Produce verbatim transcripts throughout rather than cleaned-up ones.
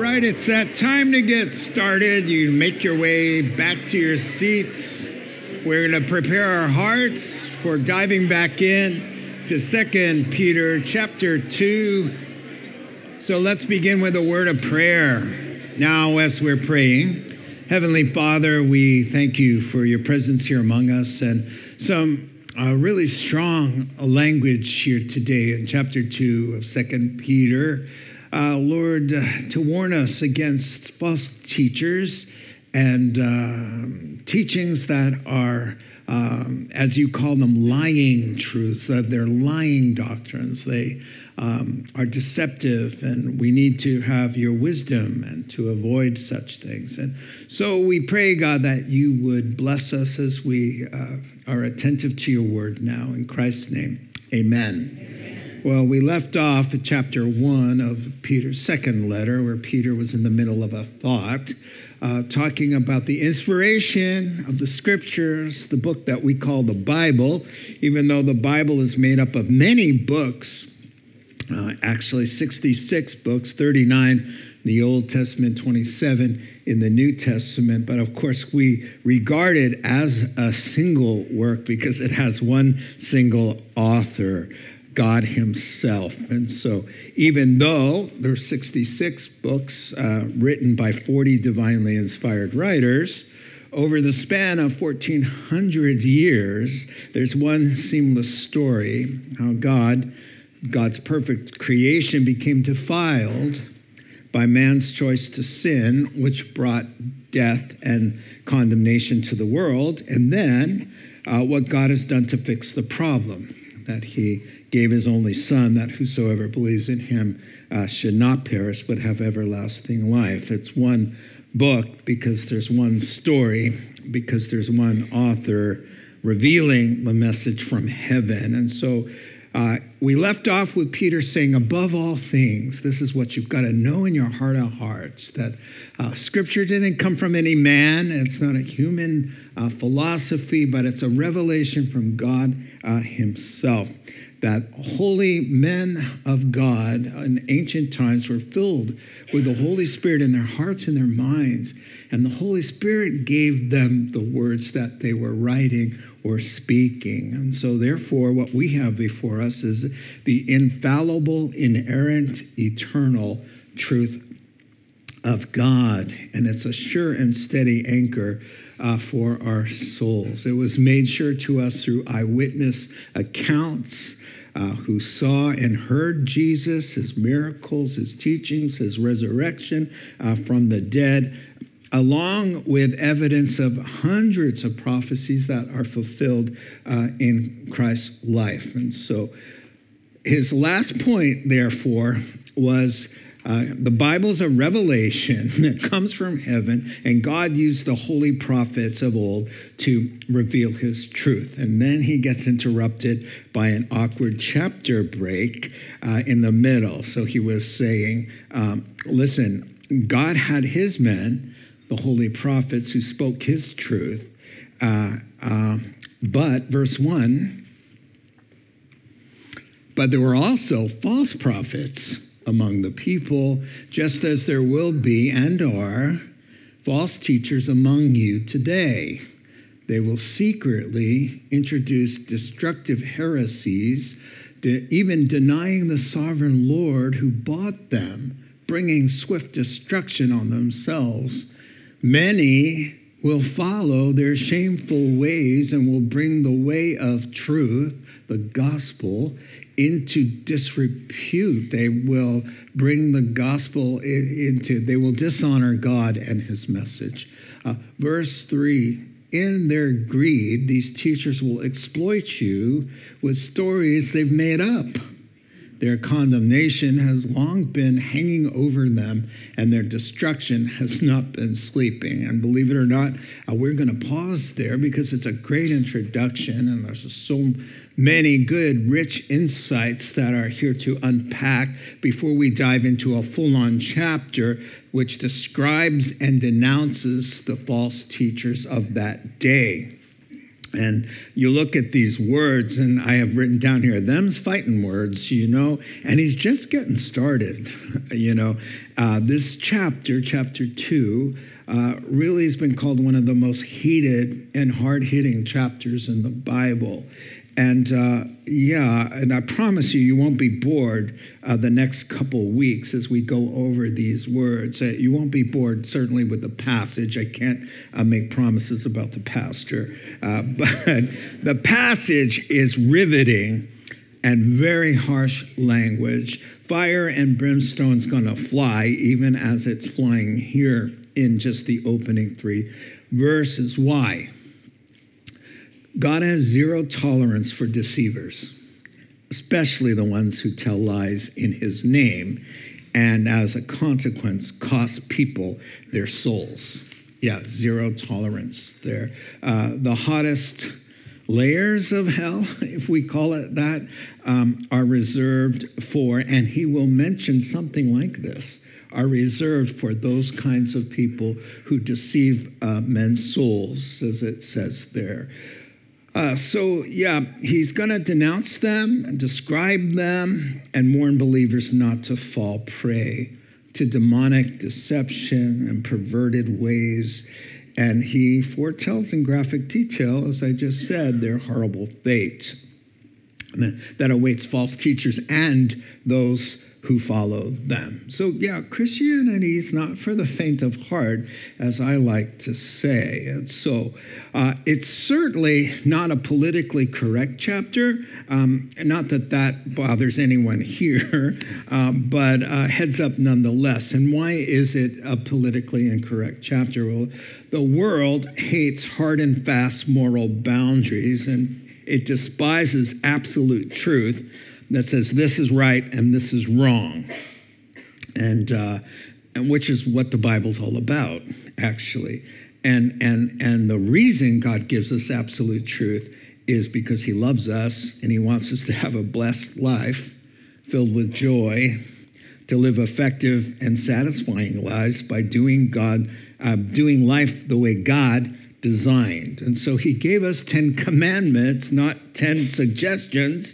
right, it's that time to get started. You make your way back to your seats. We're going to prepare our hearts for diving back in to Second Peter chapter two. So let's begin with a word of prayer. Now, as we're praying, Heavenly Father, we thank you for your presence here among us and some uh, really strong language here today in chapter two of Second Peter. Uh, Lord, uh, to warn us against false teachers and uh, teachings that are, um, as you call them, lying truths, that they're lying doctrines. They um, are deceptive, and we need to have your wisdom and to avoid such things. And so we pray, God, that you would bless us as we uh, are attentive to your word now. In Christ's name, amen. Well, we left off at chapter one of Peter's second letter, where Peter was in the middle of a thought, uh, talking about the inspiration of the scriptures, the book that we call the Bible, even though the Bible is made up of many books, uh, actually sixty-six books, thirty-nine in the Old Testament, twenty-seven in the New Testament. But of course, we regard it as a single work because it has one single author, God himself. And so even though there are sixty-six books uh, written by forty divinely inspired writers, over the span of fourteen hundred years, there's one seamless story, how God, God's perfect creation became defiled by man's choice to sin, which brought death and condemnation to the world. And then uh, what God has done to fix the problem, that he gave his only son, that whosoever believes in him uh, should not perish but have everlasting life. It's one book because there's one story, because there's one author revealing the message from heaven. And so uh, we left off with Peter saying, above all things, this is what you've got to know in your heart of hearts, that uh, scripture didn't come from any man. It's not a human uh, philosophy, but it's a revelation from God uh, himself. That holy men of God in ancient times were filled with the Holy Spirit in their hearts and their minds. And the Holy Spirit gave them the words that they were writing or speaking. And so therefore, what we have before us is the infallible, inerrant, eternal truth of God. And it's a sure and steady anchor Uh, for our souls. It was made sure to us through eyewitness accounts uh, who saw and heard Jesus, his miracles, his teachings, his resurrection uh, from the dead, along with evidence of hundreds of prophecies that are fulfilled uh, in Christ's life. And so his last point, therefore, was Uh, the Bible is a revelation that comes from heaven, and God used the holy prophets of old to reveal his truth. And then he gets interrupted by an awkward chapter break uh, in the middle. So he was saying, um, listen, God had his men, the holy prophets, who spoke his truth. Uh, uh, but, verse one, but there were also false prophets among the people, just as there will be and are false teachers among you today. They will secretly introduce destructive heresies, de- even denying the sovereign Lord who bought them, bringing swift destruction on themselves. Many will follow their shameful ways and will bring the way of truth, the gospel, into disrepute. They will bring the gospel into, they will dishonor God and his message. Uh, verse three, in their greed, these teachers will exploit you with stories they've made up. Their condemnation has long been hanging over them, and their destruction has not been sleeping. And believe it or not, uh, we're going to pause there because it's a great introduction, and there's so many good, rich insights that are here to unpack before we dive into a full-on chapter which describes and denounces the false teachers of that day. And you look at these words, and I have written down here, them's fighting words, you know, and he's just getting started, you know. Uh, this chapter, chapter two, uh, really has been called one of the most heated and hard-hitting chapters in the Bible. And, uh, yeah, and I promise you, you won't be bored uh, the next couple weeks as we go over these words. Uh, you won't be bored, certainly, with the passage. I can't uh, make promises about the pastor. Uh, but the passage is riveting and very harsh language. Fire and brimstone's going to fly, even as it's flying here in just the opening three verses. Why? God has zero tolerance for deceivers, especially the ones who tell lies in his name and, as a consequence, cost people their souls. Yeah, zero tolerance there. Uh, the hottest layers of hell, if we call it that, um, are reserved for, and he will mention something like this, are reserved for those kinds of people who deceive uh, men's souls, as it says there. Uh, so, yeah, he's going to denounce them and describe them and warn believers not to fall prey to demonic deception and perverted ways. And he foretells in graphic detail, as I just said, their horrible fate that awaits false teachers and those who follow them. So, yeah, Christianity is not for the faint of heart, as I like to say. And so uh, it's certainly not a politically correct chapter. Um, not that that bothers anyone here, um, but uh, heads up nonetheless. And why is it a politically incorrect chapter? Well, the world hates hard and fast moral boundaries, and it despises absolute truth that says this is right and this is wrong, and uh, and which is what the Bible's all about, actually. And and and the reason God gives us absolute truth is because He loves us and He wants us to have a blessed life, filled with joy, to live effective and satisfying lives by doing God, uh, doing life the way God designed. And so He gave us ten commandments, not ten suggestions.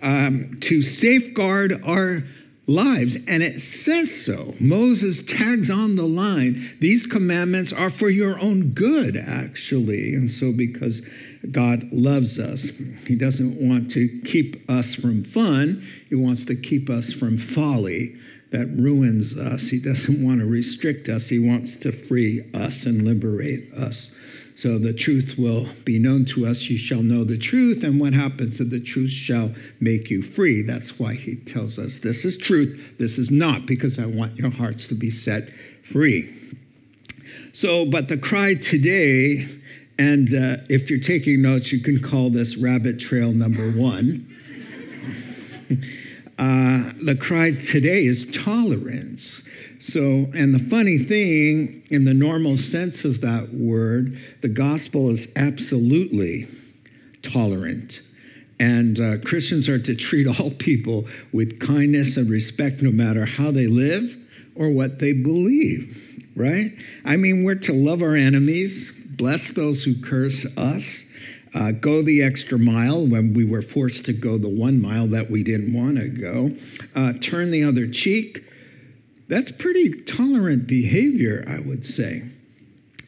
Um, to safeguard our lives. And it says so. Moses tags on the line, these commandments are for your own good, actually. And so because God loves us, He doesn't want to keep us from fun. He wants to keep us from folly that ruins us. He doesn't want to restrict us. He wants to free us and liberate us. So the truth will be known to us. You shall know the truth, and what happens to the truth shall make you free. That's why He tells us this is truth, this is not, because I want your hearts to be set free. So, but the cry today, and uh, if you're taking notes, you can call this rabbit trail number one. Uh, the cry today is tolerance. So, and the funny thing, in the normal sense of that word, the gospel is absolutely tolerant. And uh, Christians are to treat all people with kindness and respect, no matter how they live or what they believe, right? I mean, we're to love our enemies, bless those who curse us, Uh, go the extra mile when we were forced to go the one mile that we didn't want to go. Uh, turn the other cheek. That's pretty tolerant behavior, I would say.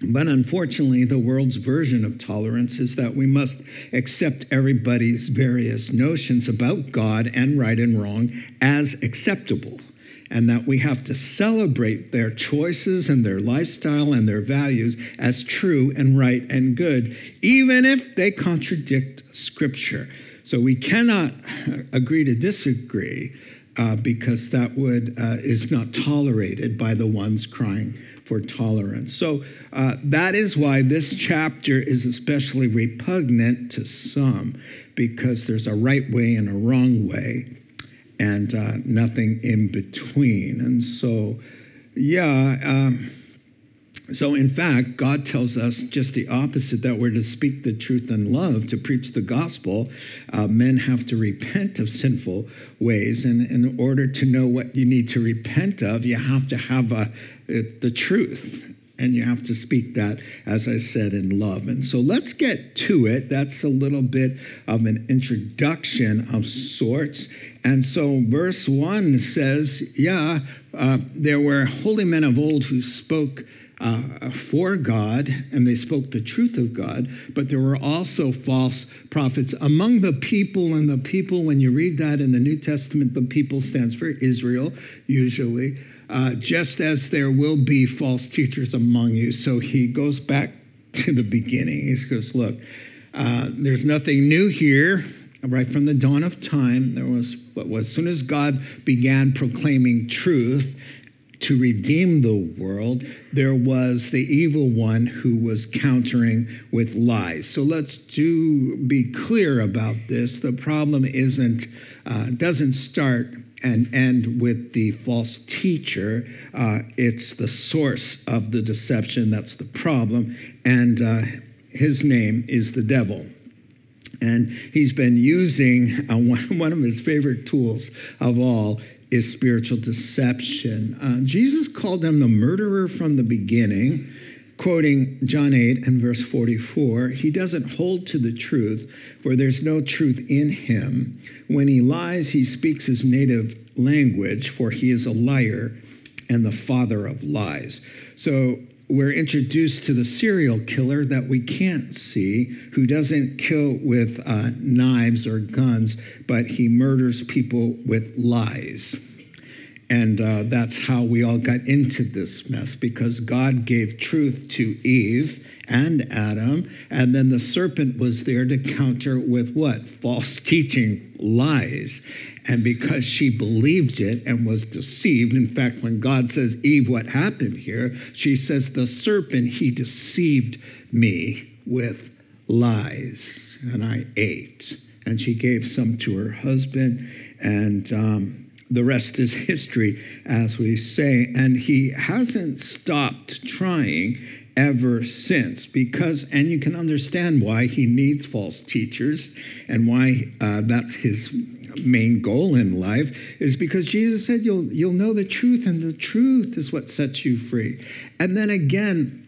But unfortunately, the world's version of tolerance is that we must accept everybody's various notions about God and right and wrong as acceptable, and that we have to celebrate their choices and their lifestyle and their values as true and right and good, even if they contradict Scripture. So we cannot agree to disagree uh, because that would uh, is not tolerated by the ones crying for tolerance. So uh, that is why this chapter is especially repugnant to some, because there's a right way and a wrong way, and uh, nothing in between. And so, yeah, um, so in fact, God tells us just the opposite, that we're to speak the truth in love, to preach the gospel. Uh, men have to repent of sinful ways, and in order to know what you need to repent of, you have to have a, the truth. and you have to speak that, as I said, in love. And so let's get to it. That's a little bit of an introduction of sorts. And so verse one says, yeah, uh, there were holy men of old who spoke Uh, for God, and they spoke the truth of God, but there were also false prophets among the people. And the people, when you read that in the New Testament, the people stands for Israel, usually, uh, just as there will be false teachers among you. So he goes back to the beginning. He goes, look, uh, there's nothing new here. Right from the dawn of time, there was what was, as soon as God began proclaiming truth to redeem the world, there was the evil one who was countering with lies. So let's do be clear about this. The problem isn't uh, doesn't start and end with the false teacher. Uh, it's the source of the deception that's the problem, and uh, his name is the devil. And he's been using uh, one, one of his favorite tools of all is spiritual deception. Uh, Jesus called them the murderer from the beginning, quoting John eight and verse forty-four, "He doesn't hold to the truth, for there's no truth in him. When he lies, he speaks his native language, for he is a liar and the father of lies." So we're introduced to the serial killer that we can't see, who doesn't kill with uh, knives or guns, but he murders people with lies. And uh, that's how we all got into this mess, because God gave truth to Eve and Adam, and then the serpent was there to counter with what? False teaching, lies. And because she believed it and was deceived, in fact, when God says, Eve, what happened here? She says, the serpent, he deceived me with lies, and I ate. And she gave some to her husband, and um, the rest is history, as we say. And he hasn't stopped trying ever since, because, and you can understand why he needs false teachers and why uh, that's his main goal in life, is because Jesus said, you'll you'll know the truth, and the truth is what sets you free. And then again,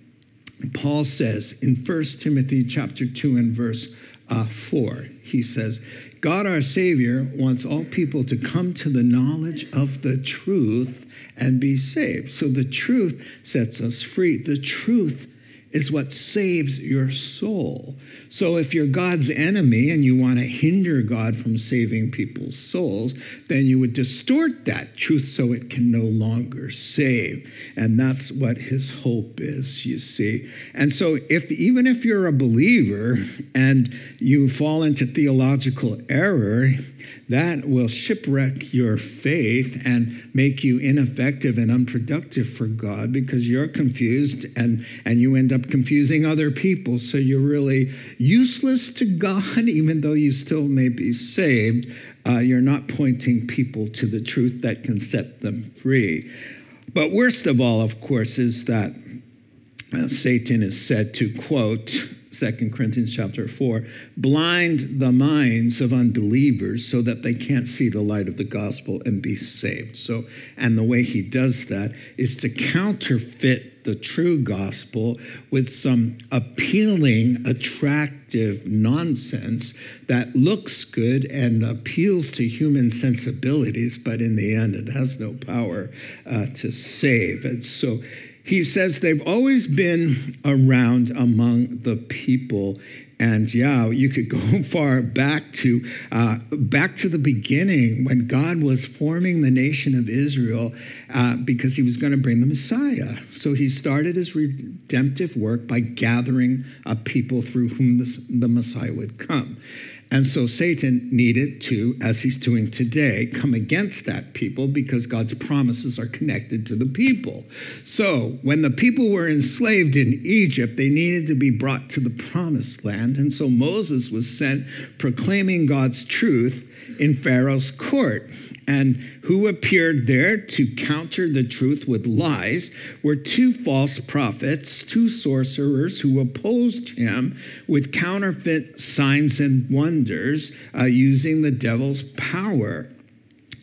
Paul says in First Timothy chapter two and verse uh, four, he says, God our Savior wants all people to come to the knowledge of the truth and be saved. So the truth sets us free. The truth is what saves your soul. So if you're God's enemy and you want to hinder God from saving people's souls, then you would distort that truth so it can no longer save. And that's what his hope is, you see. And so if even if you're a believer and you fall into theological error, that will shipwreck your faith and make you ineffective and unproductive for God, because you're confused, and, and you end up confusing other people. So you're really useless to God, even though you still may be saved. Uh, you're not pointing people to the truth that can set them free. But worst of all, of course, is that uh, Satan is said to, quote, Second Corinthians chapter four, blind the minds of unbelievers so that they can't see the light of the gospel and be saved. So, and the way he does that is to counterfeit the true gospel with some appealing, attractive nonsense that looks good and appeals to human sensibilities, but in the end it has no power uh, to save. And so he says they've always been around among the people. And yeah, you could go far back to uh, back to the beginning when God was forming the nation of Israel, uh, because he was going to bring the Messiah. So he started his redemptive work by gathering a people through whom this, the Messiah would come. And so Satan needed to, as he's doing today, come against that people, because God's promises are connected to the people. So when the people were enslaved in Egypt, they needed to be brought to the promised land. And so Moses was sent proclaiming God's truth in Pharaoh's court. And who appeared there to counter the truth with lies were two false prophets, two sorcerers who opposed him with counterfeit signs and wonders, uh, using the devil's power.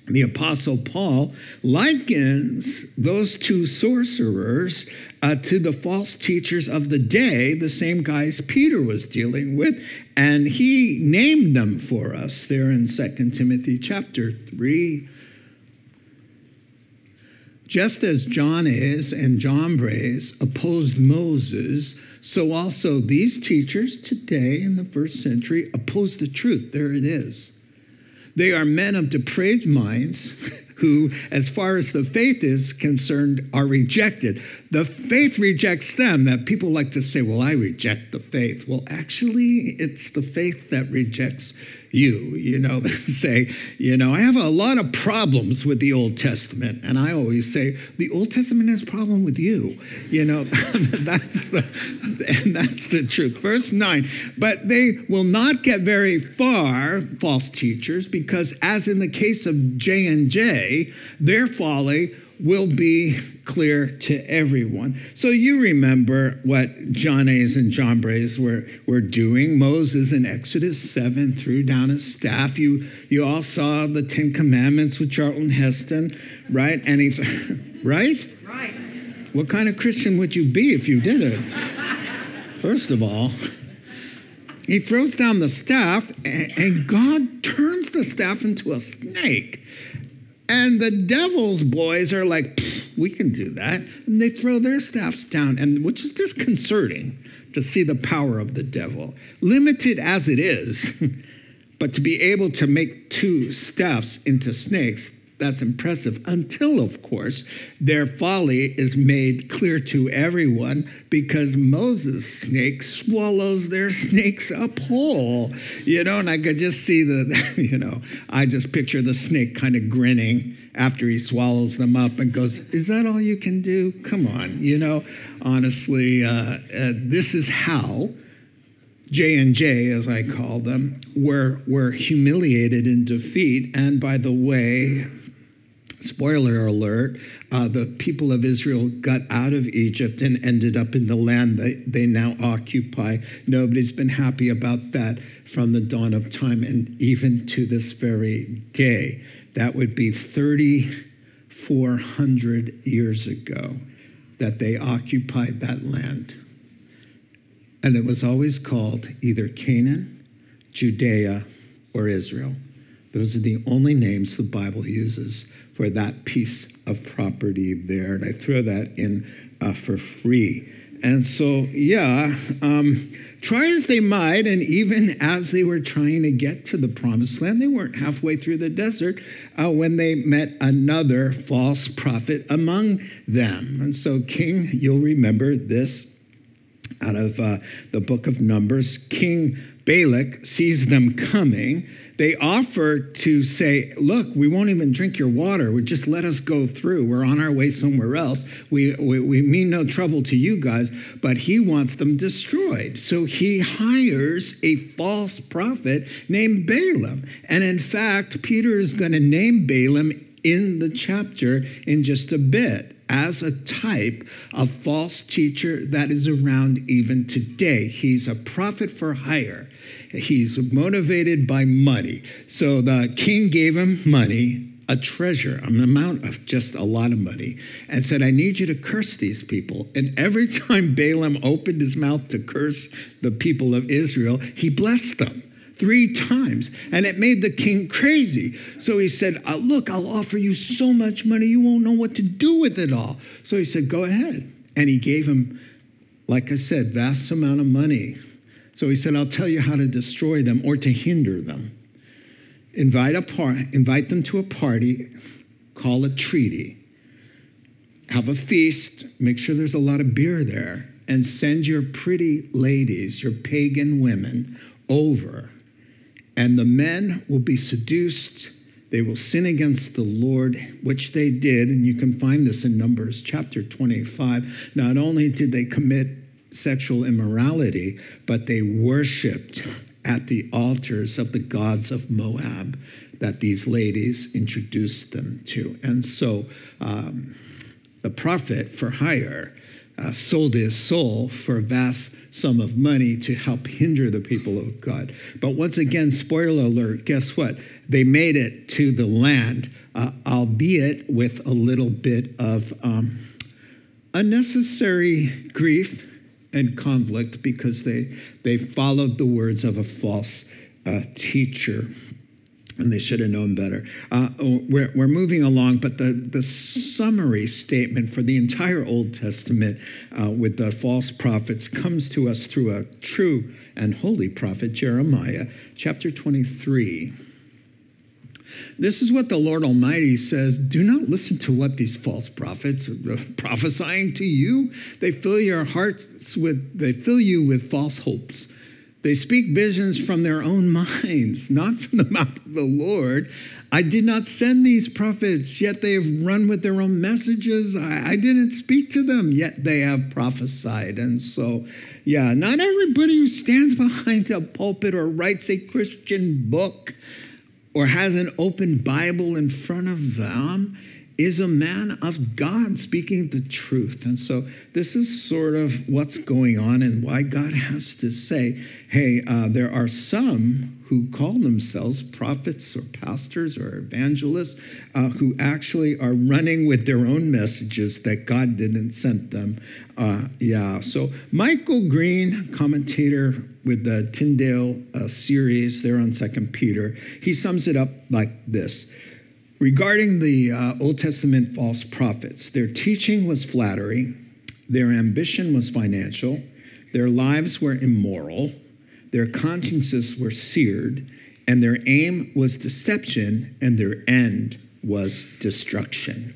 The Apostle Paul likens those two sorcerers uh, to the false teachers of the day, the same guys Peter was dealing with, and he named them for us there in Second Timothy chapter three. Just as Jannes and Jambres opposed Moses, so also these teachers today in the first century oppose the truth. There it is. They are men of depraved minds who, as far as the faith is concerned, are rejected. The faith rejects them. That people like to say, well, I reject the faith. Well, actually, it's the faith that rejects you. You know, they say, you know, I have a lot of problems with the Old Testament. And I always say, the Old Testament has a problem with you. You know, that's the, and that's the truth. Verse nine, but they will not get very far, false teachers, because as in the case of J and J, their folly will be clear to everyone. So you remember what Jannes and Jambres were, were doing. Moses in Exodus seven threw down his staff. You, you all saw the Ten Commandments with Charlton Heston, right? And he, right? Right. What kind of Christian would you be if you did it? First of all, he throws down the staff, and, and God turns the staff into a snake. And the devil's boys are like, we can do that. And they throw their staffs down, and which is disconcerting to see the power of the devil. Limited as it is, but to be able to make two staffs into snakes, that's impressive. Until, of course, their folly is made clear to everyone because Moses' snake swallows their snakes up whole. You know, and I could just see the, you know, I just picture the snake kind of grinning after he swallows them up and goes, is that all you can do? Come on, you know, honestly, uh, uh, this is how J and J, as I call them, were, were humiliated in defeat. And by the way, spoiler alert, uh, the people of Israel got out of Egypt and ended up in the land that they now occupy. Nobody's been happy about that from the dawn of time and even to this very day. That would be three thousand four hundred years ago that they occupied that land. And it was always called either Canaan, Judea, or Israel. Those are the only names the Bible uses for that piece of property there. And I throw that in uh, for free. And so, yeah, um, try as they might, and even as they were trying to get to the promised land, they weren't halfway through the desert uh, when they met another false prophet among them. And so, King, you'll remember this out of uh, the book of Numbers. King Balak sees them coming. They offer to say, look, we won't even drink your water. We just let us go through. We're on our way somewhere else. We, we, we mean no trouble to you guys, but he wants them destroyed. So he hires a false prophet named Balaam. And in fact, Peter is going to name Balaam in the chapter in just a bit, as a type of false teacher that is around even today. He's a prophet for hire. He's motivated by money. So the king gave him money, a treasure, an amount of just a lot of money, and said, I need you to curse these people. And every time Balaam opened his mouth to curse the people of Israel, he blessed them. Three times, and it made the king crazy. So he said, oh, look, I'll offer you so much money, you won't know what to do with it all. So he said, go ahead. And he gave him, like I said, vast amount of money. So he said, I'll tell you how to destroy them or to hinder them. Invite, a par- invite them to a party, call a treaty, have a feast, make sure there's a lot of beer there, and send your pretty ladies, your pagan women, over. And the men will be seduced. They will sin against the Lord, which they did. And you can find this in Numbers chapter twenty-five. Not only did they commit sexual immorality, but they worshipped at the altars of the gods of Moab that these ladies introduced them to. And so um, the prophet for hire uh, sold his soul for a vast sum of money to help hinder the people of God. But once again, spoiler alert, guess what? They made it to the land, uh, albeit with a little bit of um, unnecessary grief and conflict, because they, they followed the words of a false uh, teacher. And they should have known better. Uh, we're, we're moving along, but the, the summary statement for the entire Old Testament uh, with the false prophets comes to us through a true and holy prophet, Jeremiah, chapter twenty-three. This is what the Lord Almighty says. Do not listen to what these false prophets are prophesying to you. They fill your hearts with, they fill you with false hopes. They speak visions from their own minds, not from the mouth of the Lord. I did not send these prophets, yet they have run with their own messages. I, I didn't speak to them, yet they have prophesied. And so, yeah, not everybody who stands behind a pulpit or writes a Christian book or has an open Bible in front of them is a man of God speaking the truth. And so this is sort of what's going on and why God has to say, hey, uh, there are some who call themselves prophets or pastors or evangelists uh, who actually are running with their own messages that God didn't send them. Uh, yeah, so Michael Green, commentator with the Tyndale uh, series there on Second Peter, he sums it up like this. Regarding the uh, Old Testament false prophets, their teaching was flattery, their ambition was financial, their lives were immoral, their consciences were seared, and their aim was deception, and their end was destruction.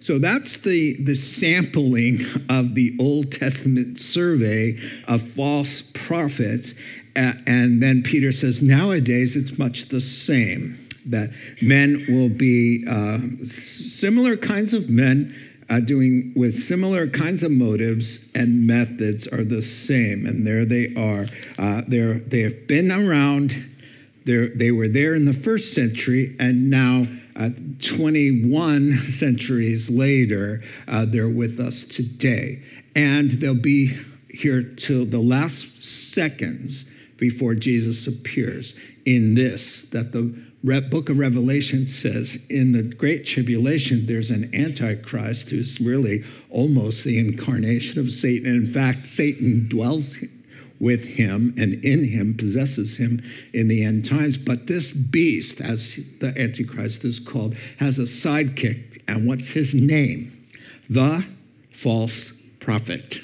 So that's the, the sampling of the Old Testament survey of false prophets. Uh, and then Peter says, nowadays it's much the same. That men will be uh, similar kinds of men uh, doing with similar kinds of motives, and methods are the same. And there they are. Uh, they're, they have been around. They're, they were there in the first century, and now uh, twenty-one centuries later, uh, they're with us today. And they'll be here till the last seconds before Jesus appears in this, that the Book of Revelation says in the Great Tribulation, there's an Antichrist who's really almost the incarnation of Satan. In fact, Satan dwells with him and in him, possesses him in the end times. But this beast, as the Antichrist is called, has a sidekick. And what's his name? The false prophet.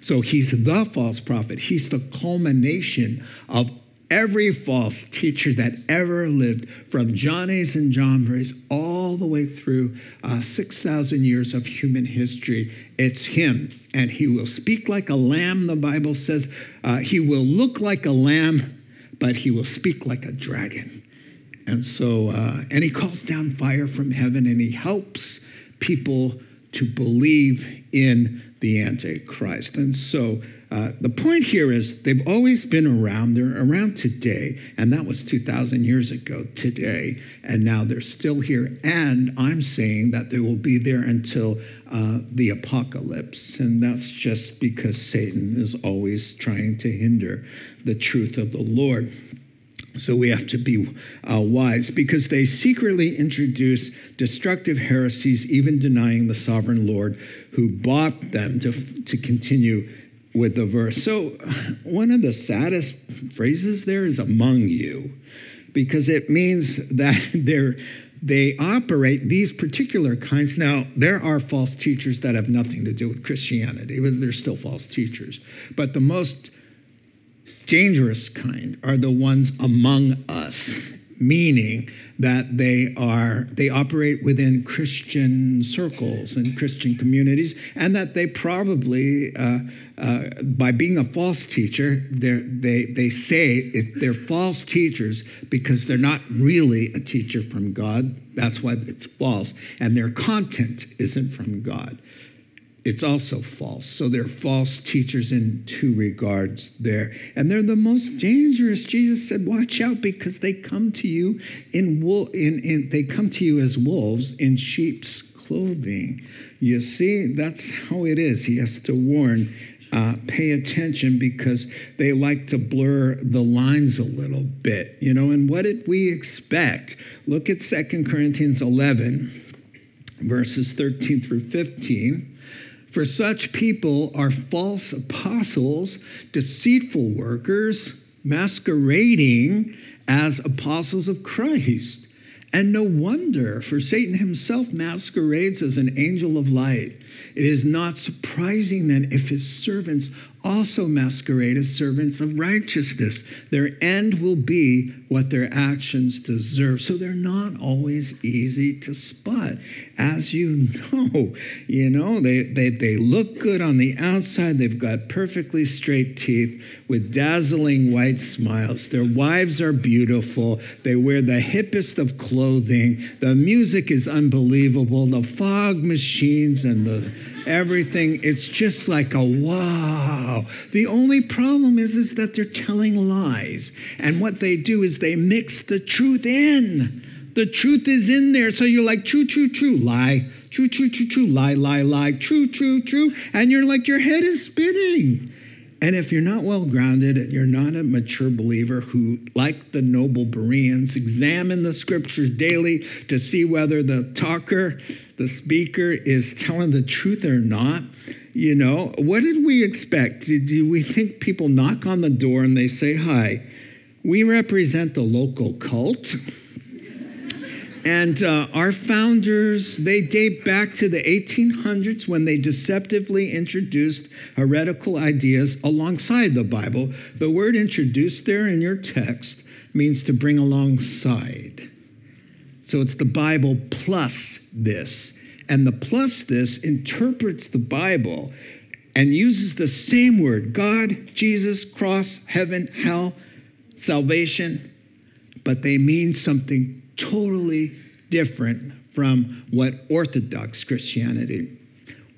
So he's the false prophet. He's the culmination of every false teacher that ever lived, from John A's and John Bray's all the way through uh, six thousand years of human history. It's him. And he will speak like a lamb, the Bible says. Uh, he will look like a lamb, but he will speak like a dragon. And so, uh, and he calls down fire from heaven, and he helps people to believe in the Antichrist. And so uh, the point here is they've always been around. They're around today, and that was two thousand years ago today, and now they're still here. And I'm saying that they will be there until uh, the apocalypse, and that's just because Satan is always trying to hinder the truth of the Lord. So we have to be uh, wise, because they secretly introduce destructive heresies, even denying the sovereign Lord who bought them, to, to continue with the verse. So one of the saddest phrases there is among you, because it means that they're, they operate these particular kinds. Now, there are false teachers that have nothing to do with Christianity, but they're still false teachers. But the most dangerous kind are the ones among us, meaning that they are they operate within Christian circles and Christian communities, and that they probably, uh, uh, by being a false teacher, they they say it, they're false teachers because they're not really a teacher from God. That's why it's false, and their content isn't from God. It's also false. So they're false teachers in two regards there. And they're the most dangerous. Jesus said, watch out, because they come to you in, in, in they come to you as wolves in sheep's clothing. You see, that's how it is. He has to warn. Uh, pay attention, because they like to blur the lines a little bit, you know. And what did we expect? Look at Second Corinthians eleven, verses thirteen through fifteen. For such people are false apostles, deceitful workers, masquerading as apostles of Christ. And no wonder, for Satan himself masquerades as an angel of light. It is not surprising then if his servants also masquerade as servants of righteousness. Their end will be what their actions deserve. So they're not always easy to spot, as you know. You know, they, they, they look good on the outside. They've got perfectly straight teeth with dazzling white smiles. Their wives are beautiful. They wear the hippest of clothing. The music is unbelievable. The fog machines and the everything, it's just like a wow. The only problem is, is that they're telling lies. And what they do is they mix the truth in. The truth is in there. So you're like, true, true, true, lie. True, true, true, true, lie, lie, lie. True, true, true. And you're like, your head is spinning. And if you're not well-grounded, you're not a mature believer who, like the noble Bereans, examine the scriptures daily to see whether the talker, the speaker, is telling the truth or not. You know, what did we expect? Do we think people knock on the door and they say, hi, we represent the local cult? And uh, our founders, they date back to the eighteen hundreds when they deceptively introduced heretical ideas alongside the Bible. The word introduced there in your text means to bring alongside. So it's the Bible plus this. And the plus this interprets the Bible and uses the same word, God, Jesus, cross, heaven, hell, salvation. But they mean something different. Totally different from what Orthodox Christianity.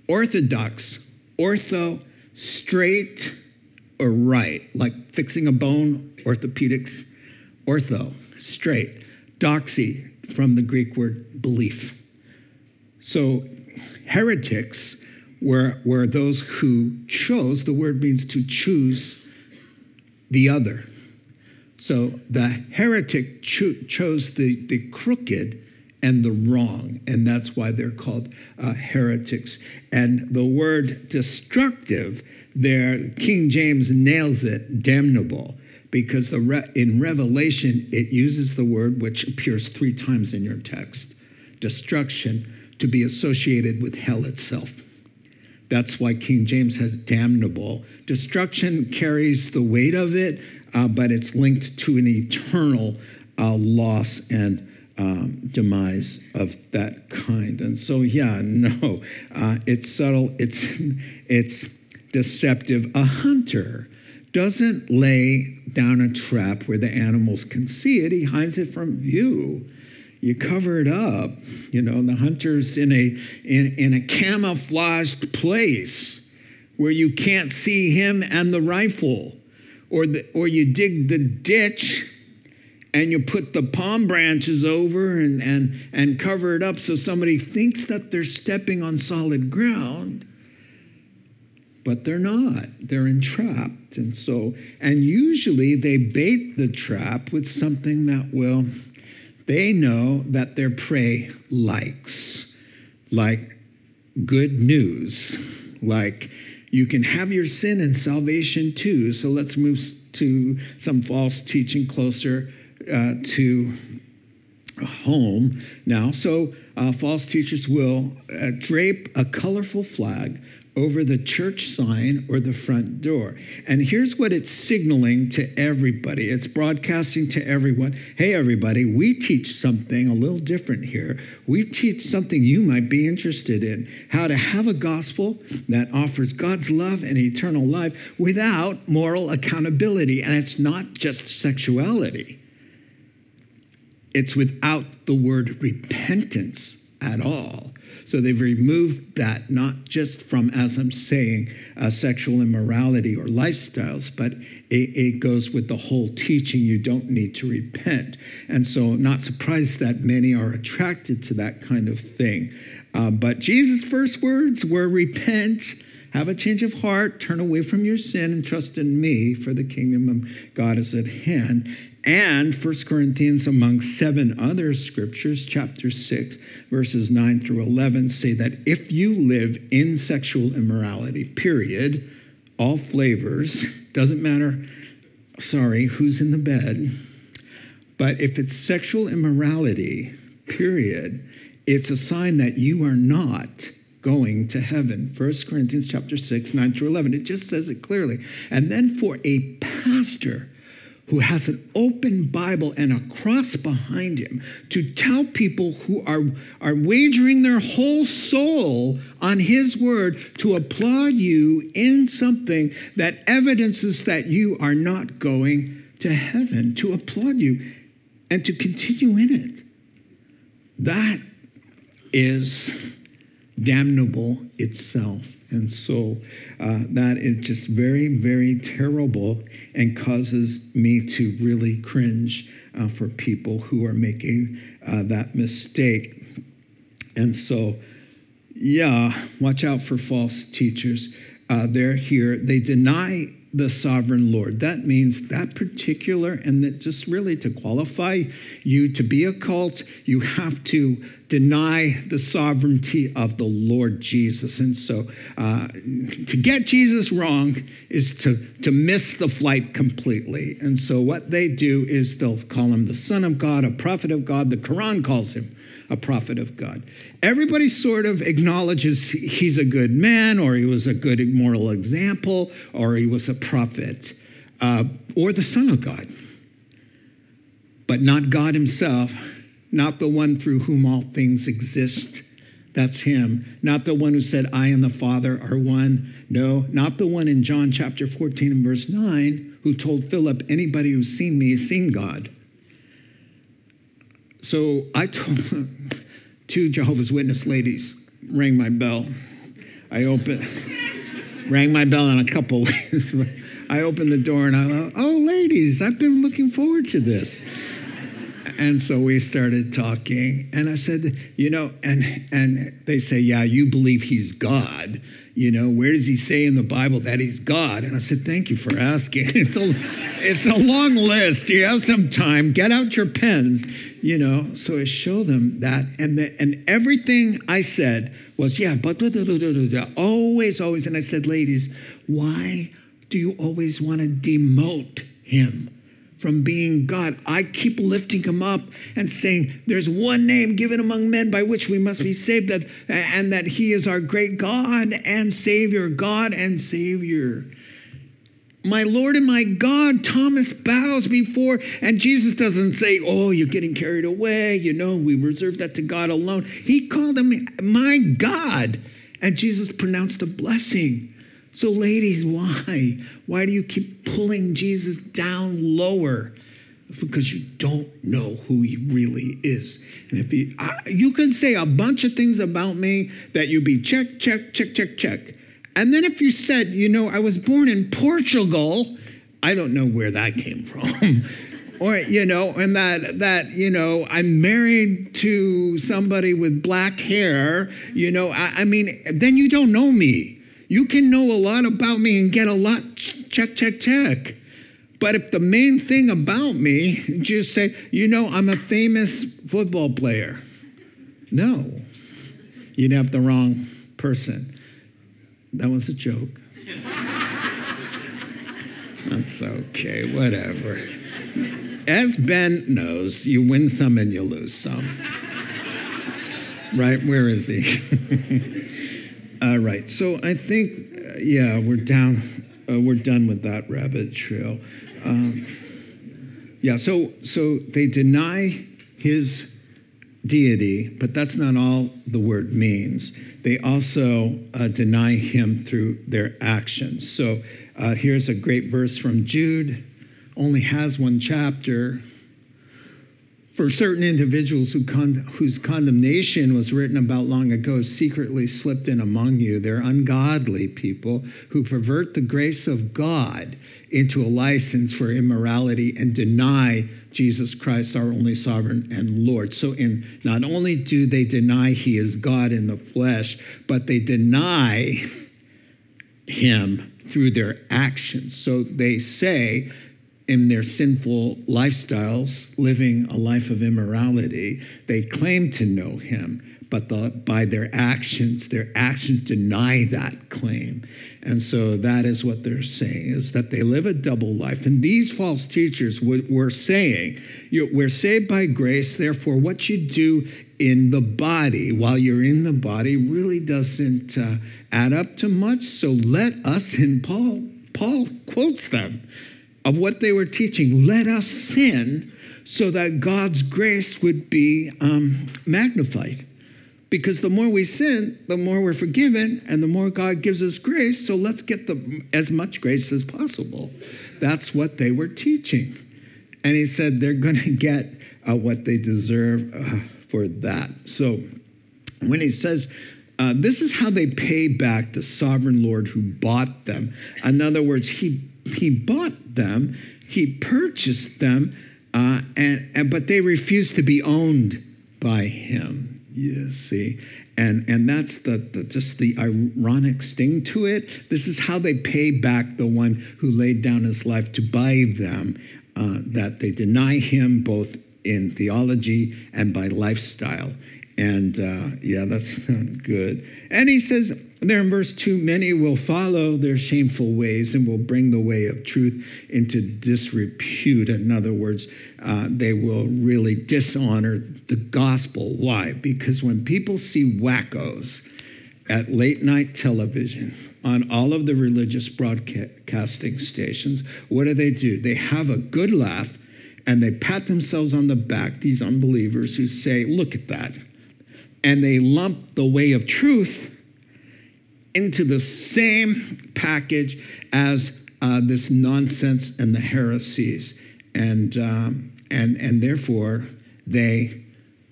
Orthodox, ortho, straight or right, like fixing a bone, orthopedics. Ortho, straight. Doxy, from the Greek word belief. So heretics were, were those who chose, the word means to choose the other. So the heretic cho chose the, the crooked and the wrong, and that's why they're called uh, heretics. And the word destructive, there, King James nails it, damnable, because the re in Revelation, it uses the word which appears three times in your text, destruction, to be associated with hell itself. That's why King James has damnable. Destruction carries the weight of it, Uh, but it's linked to an eternal uh, loss and um, demise of that kind. And so, yeah, no, uh, it's subtle, it's, it's deceptive. A hunter doesn't lay down a trap where the animals can see it. He hides it from view. You cover it up. You know, the hunter's in a, in, in a camouflaged place where you can't see him and the rifle. Or, the, or you dig the ditch and you put the palm branches over and, and, and cover it up so somebody thinks that they're stepping on solid ground, but they're not. They're entrapped. And so, and usually they bait the trap with something that will, they know that their prey likes, like good news, like, you can have your sin and salvation too. So let's move to some false teaching closer uh, to home now. So uh, false teachers will uh, drape a colorful flag over the church sign or the front door. And here's what it's signaling to everybody. It's broadcasting to everyone. Hey, everybody, we teach something a little different here. We teach something you might be interested in, how to have a gospel that offers God's love and eternal life without moral accountability. And it's not just sexuality. It's without the word repentance at all. So they've removed that not just from, as I'm saying, uh, sexual immorality or lifestyles, but it, it goes with the whole teaching you don't need to repent. And so not surprised that many are attracted to that kind of thing. Uh, but Jesus' first words were repent. Have a change of heart, turn away from your sin, and trust in me, for the kingdom of God is at hand. And First Corinthians, among seven other scriptures, chapter six, verses nine through eleven, say that if you live in sexual immorality, period, all flavors, doesn't matter, sorry, who's in the bed, but if it's sexual immorality, period, it's a sign that you are not going to heaven. First Corinthians chapter six, nine through eleven. It just says it clearly. And then for a pastor who has an open Bible and a cross behind him to tell people who are, are wagering their whole soul on his word to applaud you in something that evidences that you are not going to heaven, to applaud you and to continue in it. That is damnable itself. And so uh, that is just very, very terrible and causes me to really cringe uh, for people who are making uh, that mistake. And so, yeah, watch out for false teachers. Uh, they're here. They deny the sovereign Lord. That means that particular, and that just really to qualify you to be a cult, you have to deny the sovereignty of the Lord Jesus. And so uh, to get Jesus wrong is to, to miss the flight completely. And so what they do is they'll call him the Son of God, a prophet of God. The Quran calls him a prophet of God. Everybody sort of acknowledges he's a good man, or he was a good moral example, or he was a prophet, uh, or the Son of God. But not God himself, not the one through whom all things exist. That's him. Not the one who said, I and the Father are one. No, not the one in John chapter fourteen and verse nine who told Philip, anybody who's seen me has seen God. So I told two Jehovah's Witness ladies, rang my bell. I opened, rang my bell in a couple ways. I opened the door and I thought, oh, ladies, I've been looking forward to this. And so we started talking. And I said, you know, and, and they say, yeah, you believe he's God. You know, where does he say in the Bible that he's God? And I said, thank you for asking. It's a, it's a long list. You have some time. Get out your pens. You know, so I show them that, and the, and everything I said was, yeah, but da, da, da, da, da, always, always. And I said, ladies, why do you always want to demote him from being God? I keep lifting him up and saying, there's one name given among men by which we must be saved, that, and that he is our great God and Savior, God and Savior. My Lord and my God, Thomas bows before, and Jesus doesn't say, oh, you're getting carried away. You know, we reserve that to God alone. He called him my God, and Jesus pronounced a blessing. So ladies, why? Why do you keep pulling Jesus down lower? Because you don't know who he really is. And if he, I, you can say a bunch of things about me that you'd be check, check, check, check, check. And then if you said, you know, I was born in Portugal, I don't know where that came from. Or, you know, and that, that, you know, I'm married to somebody with black hair, you know, I, I mean, then you don't know me. You can know a lot about me and get a lot, check, check, check. But if the main thing about me, just say, you know, I'm a famous football player. No, you'd have the wrong person. That was a joke. That's okay, whatever. As Ben knows, you win some and you lose some. Right, where is he? All right, so I think, uh, yeah, we're down, uh, we're done with that rabbit trail. Um, yeah, so so they deny his deity, but that's not all the word means. They also uh, deny him through their actions. So uh, here's a great verse from Jude, only has one chapter. For certain individuals who con whose condemnation was written about long ago secretly slipped in among you. They're ungodly people who pervert the grace of God into a license for immorality and deny Jesus Christ, our only sovereign and Lord. So in not only do they deny he is God in the flesh, but they deny him through their actions. So they say, in their sinful lifestyles, living a life of immorality, they claim to know him, but the, by their actions, their actions deny that claim. And so that is what they're saying, is that they live a double life. And these false teachers were saying, we're saved by grace, therefore what you do in the body, while you're in the body, really doesn't uh, add up to much. So let us, and Paul, Paul quotes them, of what they were teaching, let us sin so that God's grace would be um, magnified. Because the more we sin, the more we're forgiven, and the more God gives us grace, so let's get the, as much grace as possible. That's what they were teaching. And he said they're going to get uh, what they deserve uh, for that. So when he says, uh, this is how they pay back the sovereign Lord who bought them. In other words, he He bought them, he purchased them, uh, and, and but they refused to be owned by him. You see, and and that's the, the just the ironic sting to it. This is how they pay back the one who laid down his life to buy them. Uh, that they deny him both in theology and by lifestyle. And uh, yeah, that's not good. And he says there in verse two, many will follow their shameful ways and will bring the way of truth into disrepute. In other words, uh, they will really dishonor the gospel. Why? Because when people see wackos at late night television on all of the religious broadcasting stations, what do they do? They have a good laugh and they pat themselves on the back, these unbelievers who say, look at that. And they lump the way of truth into the same package as uh, this nonsense and the heresies. And, um, and, and therefore, they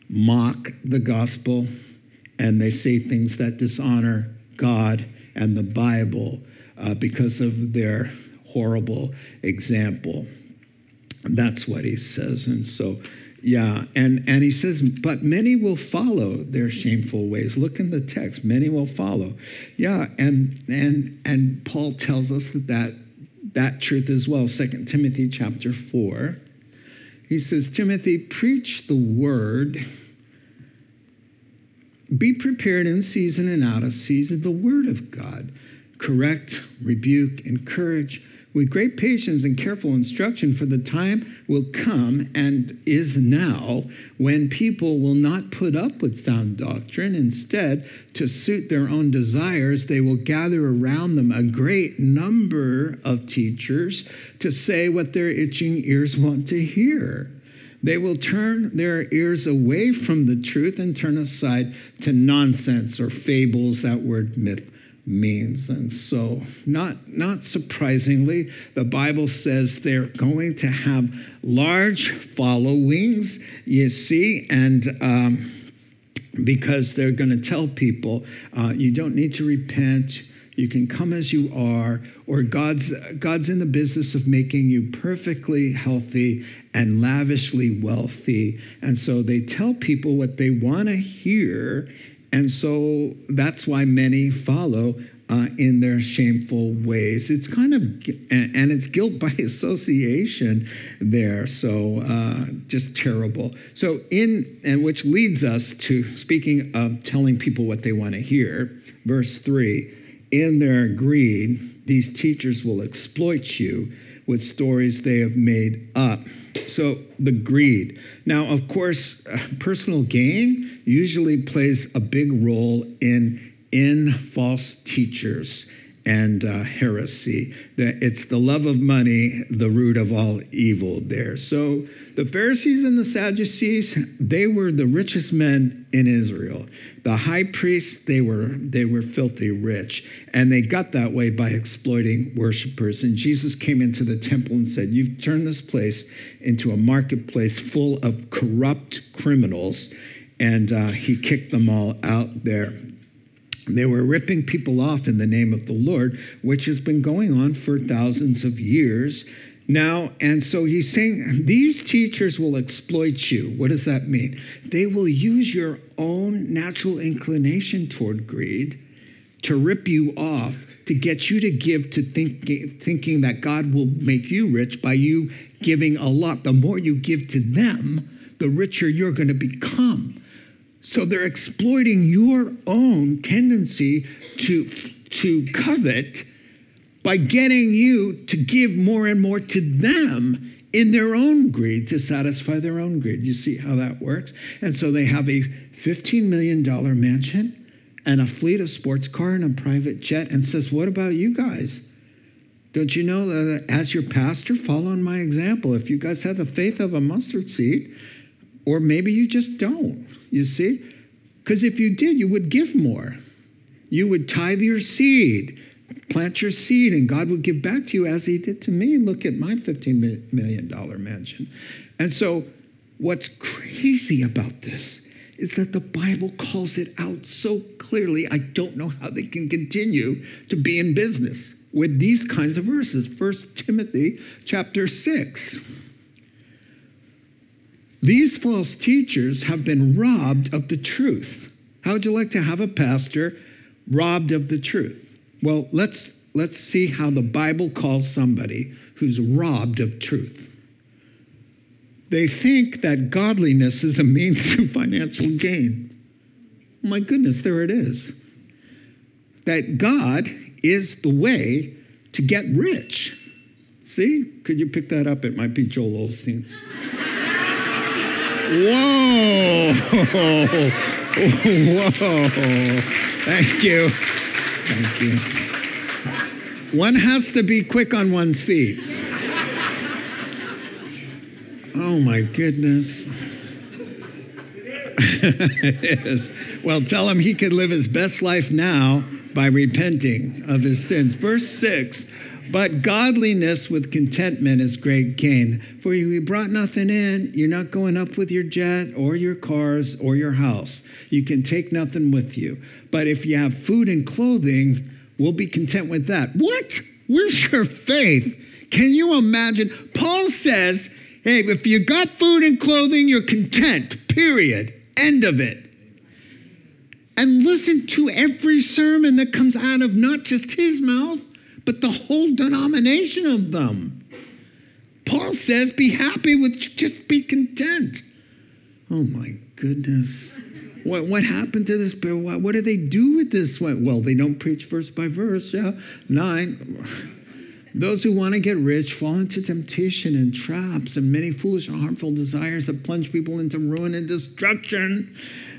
mock the gospel, and they say things that dishonor God and the Bible uh, because of their horrible example. That's what he says. And so, yeah, and, and he says, but many will follow their shameful ways. Look in the text, many will follow. Yeah, and and and Paul tells us that that, that truth as well. Second Timothy chapter four, he says, Timothy, preach the word. Be prepared in season and out of season, the word of God. Correct, rebuke, encourage, with great patience and careful instruction, for the time will come and is now when people will not put up with sound doctrine. Instead, to suit their own desires, they will gather around them a great number of teachers to say what their itching ears want to hear. They will turn their ears away from the truth and turn aside to nonsense or fables, that word myth means. And so not not surprisingly, the Bible says they're going to have large followings, you see, and um, because they're going to tell people, uh, you don't need to repent, you can come as you are, or God's God's in the business of making you perfectly healthy and lavishly wealthy. And so they tell people what they want to hear. And so that's why many follow uh, in their shameful ways. It's kind of, and it's guilt by association there. So uh, just terrible. So in, and which leads us to, speaking of telling people what they want to hear, verse three, in their greed, these teachers will exploit you with stories they have made up. So the greed. Now, of course, uh, personal gain usually plays a big role in, in false teachers. and uh, heresy. It's the love of money, the root of all evil there. So the Pharisees and the Sadducees, they were the richest men in Israel. The high priests, they were, they were filthy rich. And they got that way by exploiting worshipers. And Jesus came into the temple and said, "You've turned this place into a marketplace full of corrupt criminals." And uh, he kicked them all out there. They were ripping people off in the name of the Lord, which has been going on for thousands of years now. And so he's saying, these teachers will exploit you. What does that mean? They will use your own natural inclination toward greed to rip you off, to get you to give, to think, thinking that God will make you rich by you giving a lot. The more you give to them, the richer you're going to become. So they're exploiting your own tendency to, to covet by getting you to give more and more to them in their own greed to satisfy their own greed. You see how that works? And so they have a fifteen million dollar mansion and a fleet of sports car and a private jet, and says, "What about you guys? Don't you know that as your pastor, follow my example? If you guys have the faith of a mustard seed, or maybe you just don't, you see? Because if you did, you would give more. You would tithe your seed, plant your seed, and God would give back to you as he did to me. Look at my fifteen million dollar mansion." And so what's crazy about this is that the Bible calls it out so clearly. I don't know how they can continue to be in business with these kinds of verses. First Timothy chapter six. These false teachers have been robbed of the truth. How would you like to have a pastor robbed of the truth? Well, let's, let's see how the Bible calls somebody who's robbed of truth. They think that godliness is a means to financial gain. My goodness, there it is. That God is the way to get rich. See? Could you pick that up? It might be Joel Osteen. Whoa, whoa, thank you, thank you. One has to be quick on one's feet. Oh my goodness. It is. Well, tell him he could live his best life now by repenting of his sins. Verse six, "But godliness with contentment is great gain. For you brought nothing in." You're not going up with your jet or your cars or your house. You can take nothing with you. "But if you have food and clothing, we'll be content with that." What? Where's your faith? Can you imagine? Paul says, hey, if you got food and clothing, you're content, period. End of it. And listen to every sermon that comes out of not just his mouth, but the whole denomination of them. Paul says, be happy with, just be content. Oh my goodness. What, what happened to this? What, what do they do with this? What, well, they don't preach verse by verse. Yeah. Nine. "Those who want to get rich fall into temptation and traps and many foolish and harmful desires that plunge people into ruin and destruction.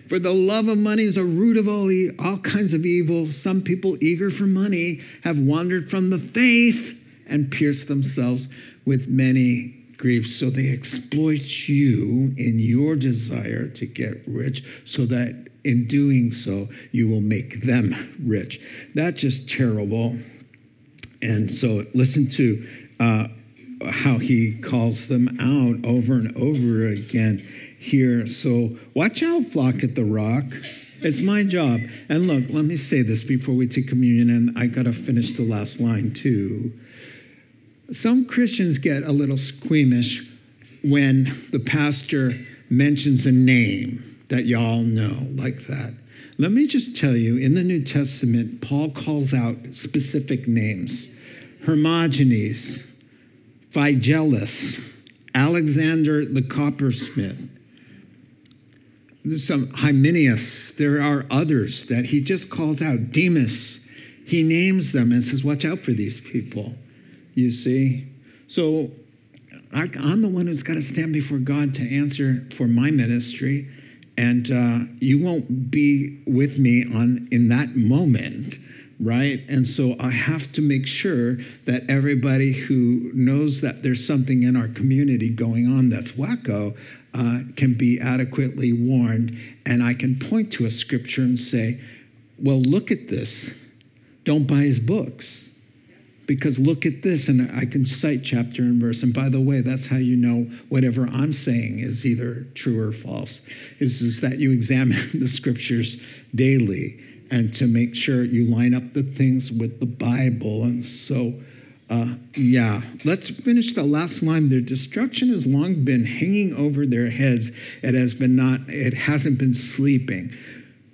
For the love of money is a root of all, e- all kinds of evil. Some people eager for money have wandered from the faith and pierced themselves with many griefs." So they exploit you in your desire to get rich so that in doing so, you will make them rich. That's just terrible. And so listen to uh, how he calls them out over and over again here. "So watch out, flock at the rock." It's my job. And look, let me say this before we take communion, and I got to finish the last line too. Some Christians get a little squeamish when the pastor mentions a name that y'all know like that. Let me just tell you, in the New Testament, Paul calls out specific names. Hermogenes, Phygellus, Alexander the coppersmith. There's some Hymenius. There are others that he just calls out. Demas, he names them and says, watch out for these people, you see. So I, I'm the one who's got to stand before God to answer for my ministry. And uh, you won't be with me on in that moment right? And so I have to make sure that everybody who knows that there's something in our community going on that's wacko uh, can be adequately warned. And I can point to a scripture and say, well, look at this. Don't buy his books. Because look at this, and I can cite chapter and verse. And by the way, that's how you know whatever I'm saying is either true or false, is, is that you examine the scriptures daily and to make sure you line up the things with the Bible. And so, uh, yeah, let's finish the last line. Their destruction has long been hanging over their heads. It has been not, it hasn't been sleeping.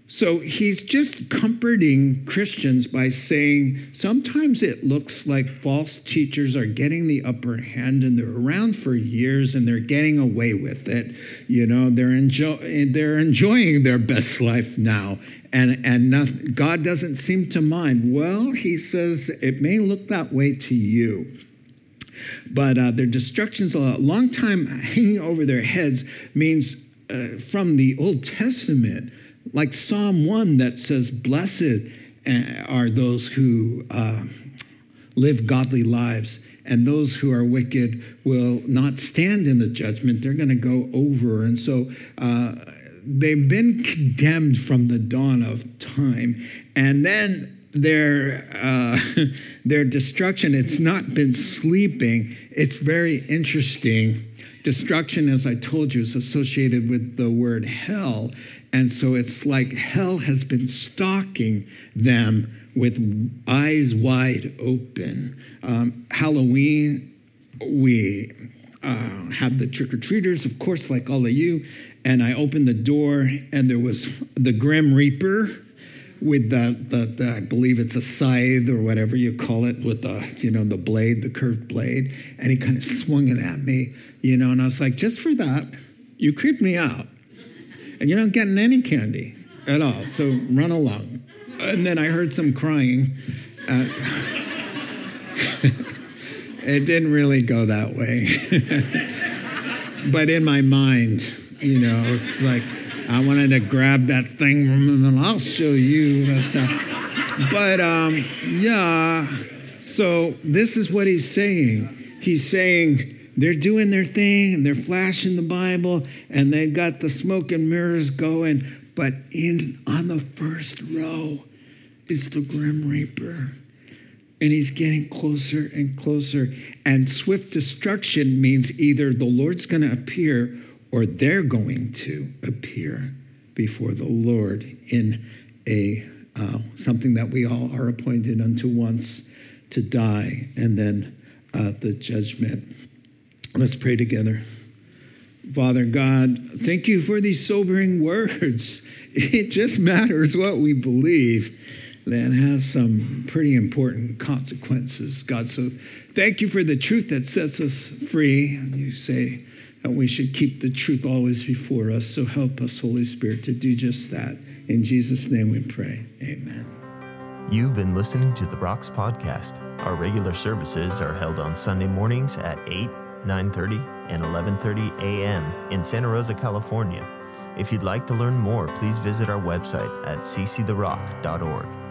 So he's just comforting Christians by saying sometimes it looks like false teachers are getting the upper hand and they're around for years and they're getting away with it. You know, they're, enjo- they're enjoying their best life now and, and nothing, God doesn't seem to mind. Well, he says it may look that way to you. But uh, their destruction's a long time hanging over their heads means uh, from the Old Testament, like Psalm one that says, blessed are those who uh, live godly lives, and those who are wicked will not stand in the judgment. They're going to go over. And so uh, they've been condemned from the dawn of time. And then their uh, their destruction, it's not been sleeping. It's very interesting. Destruction, as I told you, is associated with the word hell. And so it's like hell has been stalking them with eyes wide open. Um, Halloween, we uh, had the trick-or-treaters, of course, like all of you. And I opened the door, and there was the Grim Reaper with the, the, the I believe it's a scythe or whatever you call it, with the, you know, the blade, the curved blade. And he kind of swung it at me, you know, and I was like, just for that, you creeped me out. And you're not getting any candy at all, so run along. And then I heard some crying. Uh, it didn't really go that way. But in my mind, you know, it's like, I wanted to grab that thing from him and I'll show you. But um, yeah, so this is what he's saying. He's saying they're doing their thing and they're flashing the Bible and they've got the smoke and mirrors going. But in on the first row is the Grim Reaper. And he's getting closer and closer. And swift destruction means either the Lord's going to appear or they're going to appear before the Lord in a uh, something that we all are appointed unto once to die, and then uh, the judgment. Let's pray together. Father God, thank you for these sobering words. It just matters what we believe. That has some pretty important consequences, God. So thank you for the truth that sets us free. You say that we should keep the truth always before us. So help us, Holy Spirit, to do just that. In Jesus' name we pray. Amen. You've been listening to The Rocks Podcast. Our regular services are held on Sunday mornings at eight, nine thirty, and eleven thirty a.m. in Santa Rosa, California. If you'd like to learn more, please visit our website at c c the rock dot org.